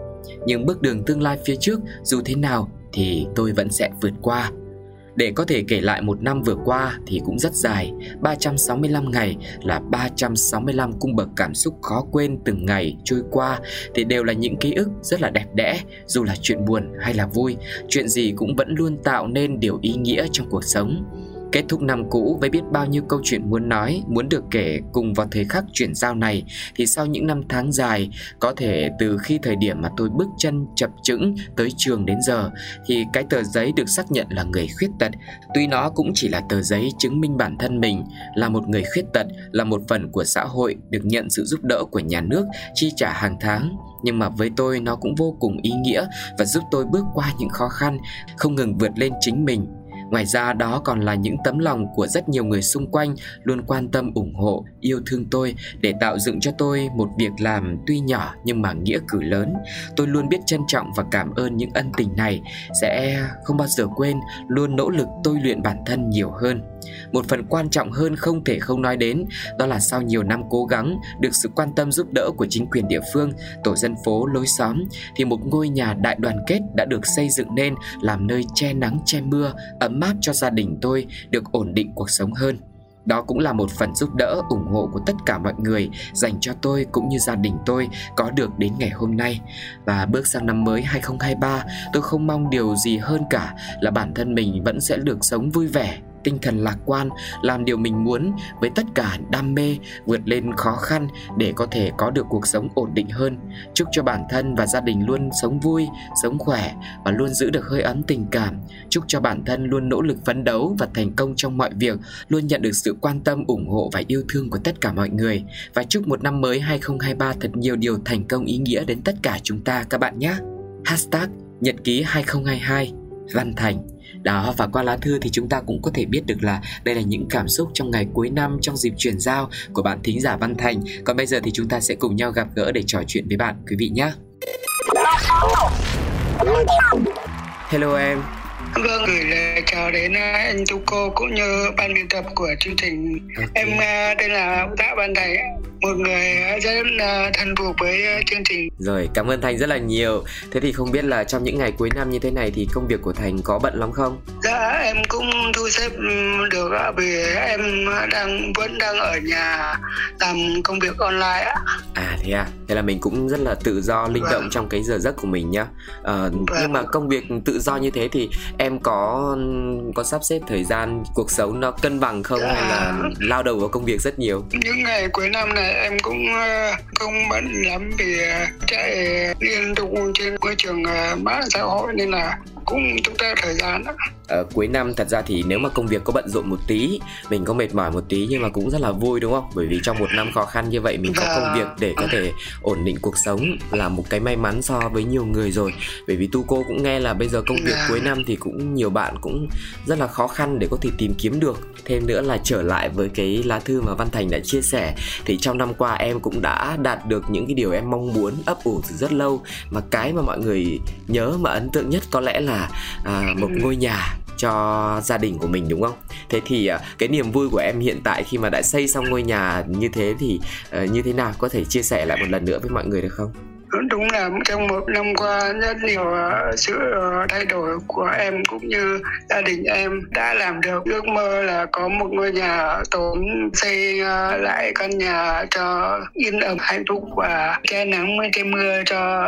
Những bước đường tương lai phía trước, dù thế nào thì tôi vẫn sẽ vượt qua. Để có thể kể lại một năm vừa qua thì cũng rất dài, 365 ngày là 365 cung bậc cảm xúc khó quên từng ngày trôi qua thì đều là những ký ức rất là đẹp đẽ, dù là chuyện buồn hay là vui, chuyện gì cũng vẫn luôn tạo nên điều ý nghĩa trong cuộc sống. Kết thúc năm cũ với biết bao nhiêu câu chuyện muốn nói, muốn được kể cùng vào thời khắc chuyển giao này, thì sau những năm tháng dài, có thể từ khi thời điểm mà tôi bước chân chập chững tới trường đến giờ, thì cái tờ giấy được xác nhận là người khuyết tật, tuy nó cũng chỉ là tờ giấy chứng minh bản thân mình là một người khuyết tật, là một phần của xã hội được nhận sự giúp đỡ của nhà nước chi trả hàng tháng, nhưng mà với tôi nó cũng vô cùng ý nghĩa và giúp tôi bước qua những khó khăn, không ngừng vượt lên chính mình. Ngoài ra đó còn là những tấm lòng của rất nhiều người xung quanh luôn quan tâm, ủng hộ, yêu thương tôi để tạo dựng cho tôi một việc làm tuy nhỏ nhưng mà nghĩa cử lớn. Tôi luôn biết trân trọng và cảm ơn những ân tình này, sẽ không bao giờ quên, luôn nỗ lực tôi luyện bản thân nhiều hơn. Một phần quan trọng hơn không thể không nói đến, đó là sau nhiều năm cố gắng, được sự quan tâm giúp đỡ của chính quyền địa phương, tổ dân phố, lối xóm, thì một ngôi nhà đại đoàn kết đã được xây dựng nên làm nơi che nắng che mưa, ấm áp cho gia đình tôi, được ổn định cuộc sống hơn. Đó cũng là một phần giúp đỡ, ủng hộ của tất cả mọi người dành cho tôi cũng như gia đình tôi có được đến ngày hôm nay. Và bước sang năm mới 2023, tôi không mong điều gì hơn cả là bản thân mình vẫn sẽ được sống vui vẻ, tinh thần lạc quan, làm điều mình muốn với tất cả đam mê, vượt lên khó khăn để có thể có được cuộc sống ổn định hơn. Chúc cho bản thân và gia đình luôn sống vui, sống khỏe và luôn giữ được hơi ấm tình cảm. Chúc cho bản thân luôn nỗ lực phấn đấu và thành công trong mọi việc, luôn nhận được sự quan tâm, ủng hộ và yêu thương của tất cả mọi người. Và chúc một năm mới 2023 thật nhiều điều thành công ý nghĩa đến tất cả chúng ta các bạn nhé. Hashtag Nhật ký 2022 Văn Thành. Đó, và qua lá thư thì chúng ta cũng có thể biết được là đây là những cảm xúc trong ngày cuối năm, trong dịp chuyển giao của bạn thính giả Văn Thành. Còn bây giờ thì chúng ta sẽ cùng nhau gặp gỡ để trò chuyện với bạn quý vị nhé. Hello em. Vâng, gửi lời chào đến anh Tú Cô cũng như ban biên tập của chương trình. Okay. Em tên là Tạ Văn Đại, một người rất thân thuộc với chương trình. Rồi, cảm ơn Thành rất là nhiều. Thế thì không biết là trong những ngày cuối năm như thế này thì công việc của Thành có bận lắm không? Dạ, em cũng thu xếp được vì em vẫn đang ở nhà làm công việc online ạ. À thế à, thế là mình cũng rất là tự do, linh động trong cái giờ giấc của mình nhá. Nhưng mà công việc tự do như thế thì em có sắp xếp thời gian cuộc sống nó cân bằng không, hay là lao đầu vào công việc rất nhiều? Những ngày cuối năm này em cũng không bận lắm vì chạy liên tục trên môi trường mạng xã hội nên là cũng chúng ta thời gian đó. Cuối năm thật ra thì nếu mà công việc có bận rộn một tí, mình có mệt mỏi một tí nhưng mà cũng rất là vui đúng không? Bởi vì trong một năm khó khăn như vậy mình có công việc để có thể ổn định cuộc sống là một cái may mắn so với nhiều người rồi. Bởi vì Tú Cô cũng nghe là bây giờ công việc cuối năm thì cũng nhiều bạn cũng rất là khó khăn để có thể tìm kiếm được. Thêm nữa là trở lại với cái lá thư mà Văn Thành đã chia sẻ, thì trong năm qua em cũng đã đạt được những cái điều em mong muốn ấp ủ từ rất lâu. Mà cái mà mọi người nhớ mà ấn tượng nhất có lẽ là một ngôi nhà cho gia đình của mình đúng không? Thế thì cái niềm vui của em hiện tại khi mà đã xây xong ngôi nhà như thế thì như thế nào? Có thể chia sẻ lại một lần nữa với mọi người được không? Đúng là trong một năm qua rất nhiều sự thay đổi của em cũng như gia đình em đã làm được ước mơ là có một ngôi nhà, tổ xây lại căn nhà cho yên ấm hạnh phúc và che nắng che mưa cho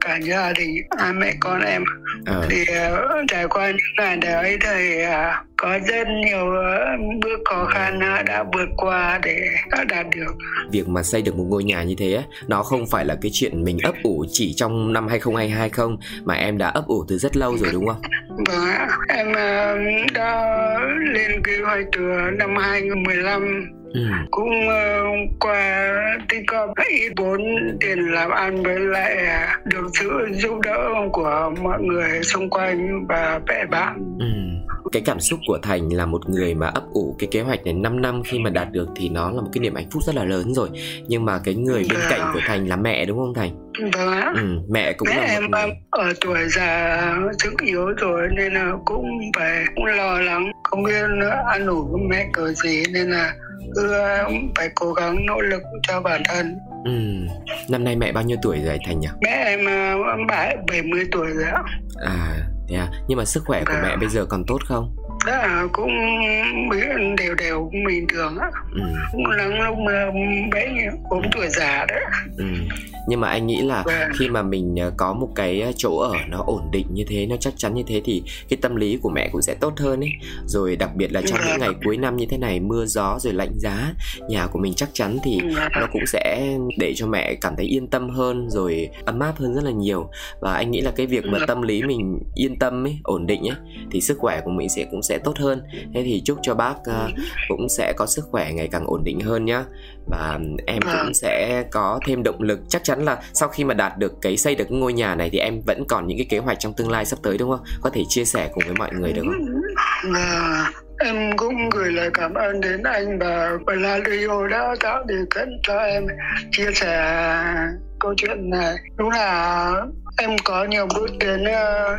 cả gia đình mẹ con em. Thì trải qua những ngày đấy thì có rất nhiều bước khó khăn đã vượt qua để đạt được. Việc mà xây được một ngôi nhà như thế nó không phải là cái chuyện mình ấp ủ chỉ trong năm 2022 không, mà em đã ấp ủ từ rất lâu rồi đúng không? Vâng ạ, em đã lên kế hoạch từ năm 2015. Cũng qua tích góp ít vốn tiền làm ăn với lại được sự giúp đỡ của mọi người xung quanh và bè bạn. Cái cảm xúc của Thành là một người mà ấp ủ cái kế hoạch này 5 năm khi mà đạt được thì nó là một cái niềm hạnh phúc rất là lớn rồi. Nhưng mà cái người bên cạnh của Thành là mẹ đúng không Thành? Vâng ạ. Mẹ cũng mẹ là em người... ở tuổi già sức yếu rồi nên là cũng lo lắng, không biết ăn ủi với mẹ kiểu gì nên là phải cố gắng nỗ lực cho bản thân. Năm nay mẹ bao nhiêu tuổi rồi Thành nhỉ? Mẹ em 70 tuổi rồi ạ. À, thế à? Nhưng mà sức khỏe của mẹ bây giờ còn tốt không? Đó là cũng đều bình thường á. Cũng lắng lúc bé ốm tuổi già đó. Nhưng mà anh nghĩ là khi mà mình có một cái chỗ ở nó ổn định như thế, nó chắc chắn như thế thì cái tâm lý của mẹ cũng sẽ tốt hơn ấy. Rồi đặc biệt là trong những ngày cuối năm như thế này, mưa gió rồi lạnh giá, nhà của mình chắc chắn thì nó cũng sẽ để cho mẹ cảm thấy yên tâm hơn, rồi ấm áp hơn rất là nhiều. Và anh nghĩ là cái việc mà tâm lý mình yên tâm ấy, ổn định ấy, thì sức khỏe của mình sẽ cũng sẽ tốt hơn. Thế thì chúc cho bác cũng sẽ có sức khỏe ngày càng ổn định hơn nhá. Và em cũng sẽ có thêm động lực. Chắc chắn là sau khi mà đạt được cái xây được ngôi nhà này thì em vẫn còn những cái kế hoạch trong tương lai sắp tới đúng không? Có thể chia sẻ cùng với mọi người được không? Em cũng gửi lời cảm ơn đến anh và Pladio đã tạo điều kiện cho em chia sẻ câu chuyện này. Đúng là em có nhiều bước tiến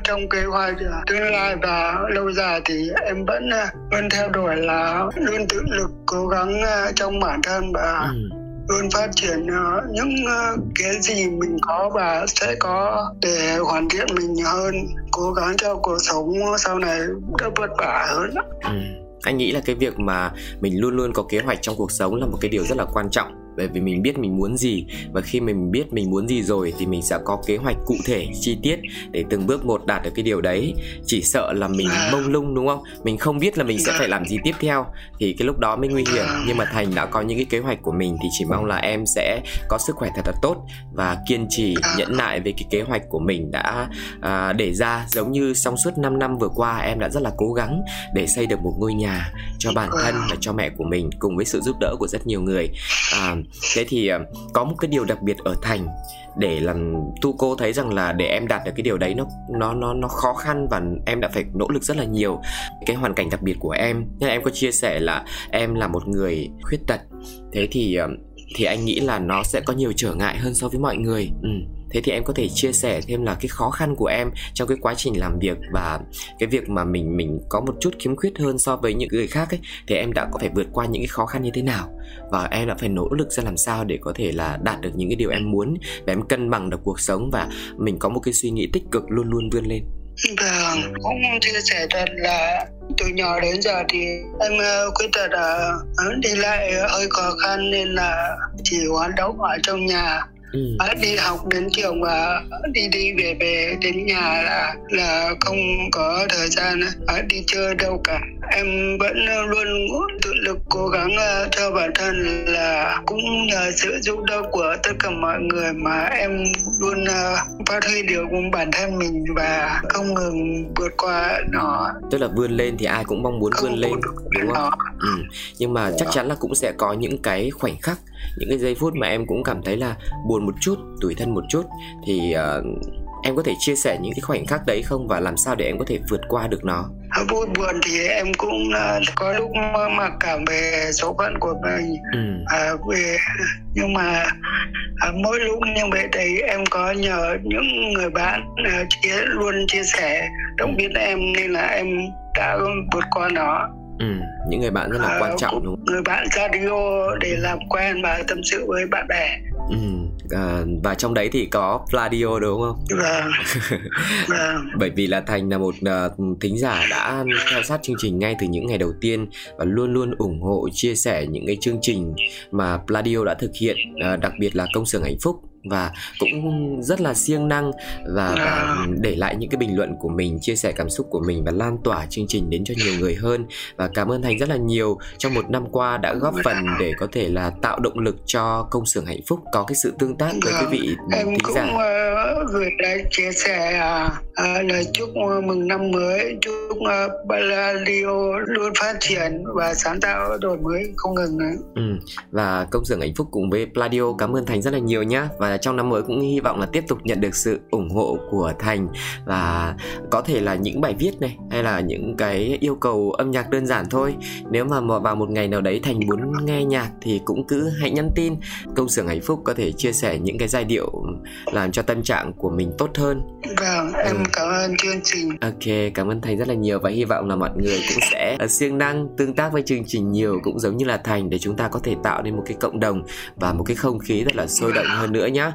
trong kế hoạch tương lai và lâu dài thì em vẫn luôn theo đuổi là luôn tự lực cố gắng trong bản thân và luôn phát triển những cái gì mình có và sẽ có để hoàn thiện mình hơn, cố gắng cho cuộc sống sau này đỡ vất vả hơn. Anh nghĩ là cái việc mà mình luôn luôn có kế hoạch trong cuộc sống là một cái điều rất là quan trọng, bởi vì mình biết mình muốn gì, và khi mình biết mình muốn gì rồi thì mình sẽ có kế hoạch cụ thể, chi tiết để từng bước một đạt được cái điều đấy. Chỉ sợ là mình mông lung đúng không? Mình không biết là mình sẽ phải làm gì tiếp theo thì cái lúc đó mới nguy hiểm. Nhưng mà Thành đã có những cái kế hoạch của mình thì chỉ mong là em sẽ có sức khỏe thật là tốt và kiên trì, nhẫn nại về cái kế hoạch của mình đã để ra. Giống như trong suốt 5 năm vừa qua em đã rất là cố gắng để xây được một ngôi nhà cho bản thân và cho mẹ của mình cùng với sự giúp đỡ của rất nhiều người. Thế thì có một cái điều đặc biệt ở Thành để làm Tú Cô thấy rằng là để em đạt được cái điều đấy nó khó khăn và em đã phải nỗ lực rất là nhiều. Cái hoàn cảnh đặc biệt của em, nên em có chia sẻ là em là một người khuyết tật. Thế thì anh nghĩ là nó sẽ có nhiều trở ngại hơn so với mọi người. Thế thì em có thể chia sẻ thêm là cái khó khăn của em trong cái quá trình làm việc và cái việc mà mình có một chút khiếm khuyết hơn so với những người khác ấy, thì em đã có phải vượt qua những cái khó khăn như thế nào và em đã phải nỗ lực ra làm sao để có thể là đạt được những cái điều em muốn và em cân bằng được cuộc sống và mình có một cái suy nghĩ tích cực luôn luôn vươn lên. Vâng, cũng chia sẻ thật là từ nhỏ đến giờ thì em khuyết tật đi lại hơi khó khăn nên là chỉ hoạt động ở trong nhà. Đi học đến trường và đi về đến nhà là không có thời gian đi chơi đâu cả. Em vẫn luôn tự lực cố gắng cho bản thân, là cũng nhờ sự giúp đỡ của tất cả mọi người mà em luôn phát huy được bản thân mình và không ngừng vượt qua nó. Tức là vươn lên thì ai cũng mong muốn vươn lên đúng không? Nhưng mà chắc chắn là cũng sẽ có những cái khoảnh khắc, những cái giây phút mà em cũng cảm thấy là buồn một chút, tủi thân một chút thì em có thể chia sẻ những cái khoảnh khắc đấy không và làm sao để em có thể vượt qua được nó? Vui buồn thì em cũng có lúc mặc cảm về số phận của mình, nhưng mà mỗi lúc như vậy thì em có nhờ những người bạn luôn chia sẻ động viên em nên là em đã vượt qua nó. Những người bạn rất là quan trọng đúng không? Người bạn radio để làm quen và tâm sự với bạn bè. Và trong đấy thì có Pladio đúng không? Vâng. Bởi vì là Thành là một thính giả đã theo sát chương trình ngay từ những ngày đầu tiên và luôn luôn ủng hộ, chia sẻ những cái chương trình mà Pladio đã thực hiện, đặc biệt là Công Xưởng Hạnh Phúc, và cũng rất là siêng năng và để lại những cái bình luận của mình, chia sẻ cảm xúc của mình và lan tỏa chương trình đến cho nhiều người hơn. Và cảm ơn Thành rất là nhiều trong một năm qua đã góp phần để có thể là tạo động lực cho Công Xưởng Hạnh Phúc có cái sự tương tác với quý vị thính giả. Em cũng gửi lại chia sẻ lời chúc mừng năm mới, chúc Pladio luôn phát triển và sáng tạo đổi mới không ngừng. Và Công Xưởng Hạnh Phúc cùng với Pladio cảm ơn Thành rất là nhiều nhá. Và trong năm mới cũng hy vọng là tiếp tục nhận được sự ủng hộ của Thành và có thể là những bài viết này hay là những cái yêu cầu âm nhạc đơn giản thôi. Nếu mà vào một ngày nào đấy Thành muốn nghe nhạc thì cũng cứ hãy nhắn tin Công Xưởng Hạnh Phúc có thể chia sẻ những cái giai điệu làm cho tâm trạng của mình tốt hơn. Vâng, em cảm ơn chương trình. Ok, cảm ơn Thành rất là nhiều. Và hy vọng là mọi người cũng sẽ siêng năng tương tác với chương trình nhiều, cũng giống như là Thành, để chúng ta có thể tạo nên một cái cộng đồng và một cái không khí rất là sôi động hơn nữa nhá.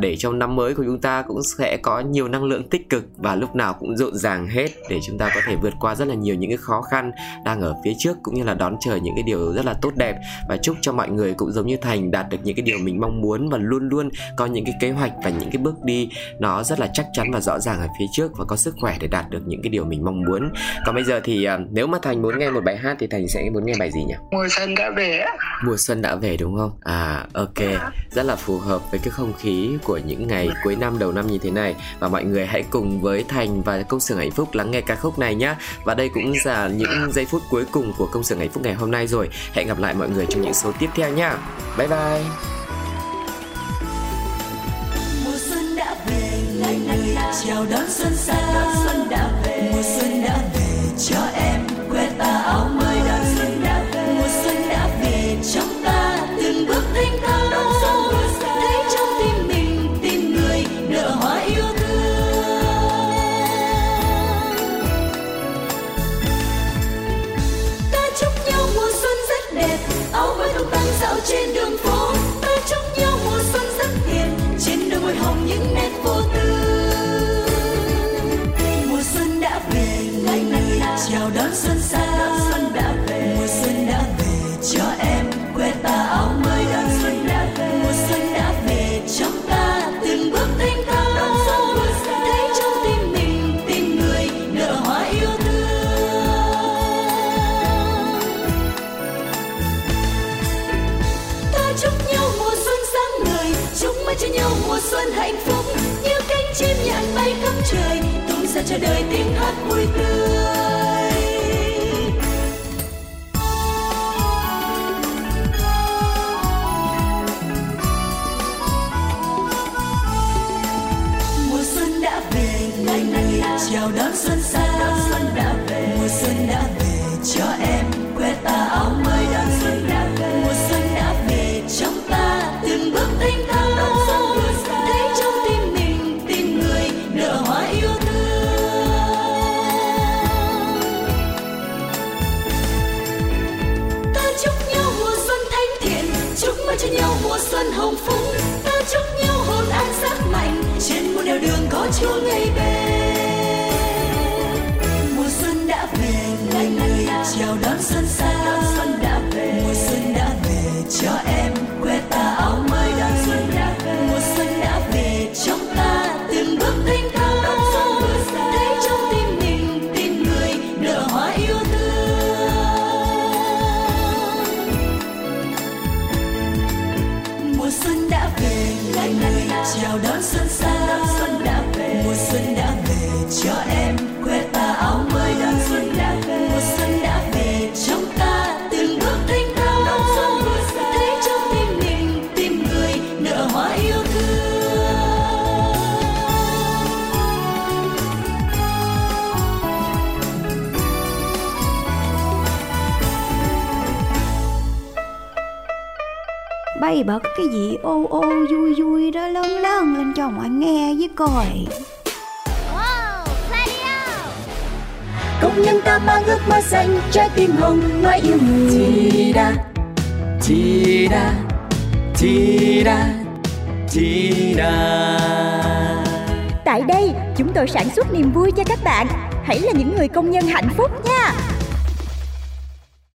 Để trong năm mới của chúng ta cũng sẽ có nhiều năng lượng tích cực và lúc nào cũng rộn ràng hết, để chúng ta có thể vượt qua rất là nhiều những cái khó khăn đang ở phía trước, cũng như là đón chờ những cái điều rất là tốt đẹp. Và chúc cho mọi người cũng giống như Thành đạt được những cái điều mình mong muốn và luôn luôn có những cái kế hoạch và những cái bước đi nó rất là chắc chắn và rõ ràng ở phía trước, và có sức khỏe để đạt được những cái điều mình mong muốn. Còn bây giờ thì nếu mà Thành muốn nghe một bài hát thì Thành sẽ muốn nghe bài gì nhỉ? Mùa xuân đã về. Mùa xuân đã về đúng không? À ok, rất là phù hợp với cái không khí của những ngày cuối năm đầu năm như thế này. Và mọi người hãy cùng với Thành và Công Xưởng Hạnh Phúc lắng nghe ca khúc này nhé. Và đây cũng là những giây phút cuối cùng của Công Xưởng Hạnh Phúc ngày hôm nay rồi. Hẹn gặp lại mọi người trong những số tiếp theo nhé. Bye bye. Mùa xuân đã về, người người chào đón xuân sang. Mùa xuân đã về cho em quét ta áo mới. Mùa xuân đã về trong ta từng bước thanh thang. Trên đường phố ta chúc nhau mùa xuân rất hiền, trên đôi môi hồng những nét vô tư. Mùa xuân đã về, người người chào đón xuân sang. Mùa xuân đã về cho em quét tà áo mới. Mùa xuân đã về trong ta từng bước thanh thang, thấy trong tim mình tình người nở hoa yêu cho nhau mùa xuân hạnh phúc, như cánh chim nhạn bay khắp trời, tung ra cho đời tiếng hát vui tươi. Mùa xuân đã về, người người chào đón xuân sang. Mùa xuân đã về cho em quét tà áo mới. Mùa xuân đã về trong ta từng bước thanh thang. Mùa xuân hồng phúc, ta chúc nhau hồn an sức mạnh, trên muôn nẻo đường có Chúa ngay bên. Mùa xuân đã về, người người chào đón xuân sang. Mùa xuân đã về cho em quét tà áo mới. Mùa xuân đã về trong ta từng bước thanh thang. Chào đón xuân sang, mùa xuân đã về cho em quét tà áo mới. Mùa xuân đã về trong ta từng bước thanh thang, thấy trong tim mình tim người nở hoa yêu thương. Bay bật cái gì ô ô vui vui đó, lớn lớn lên cho mọi nghe với coi. Wow, Pladio. Công nhân ta mang ước mơ xanh, trái tim hồng nói yêu người. Ti da, ti da, ti da, ti da. Tại đây chúng tôi sản xuất niềm vui cho các bạn. Hãy là những người công nhân hạnh phúc nhé.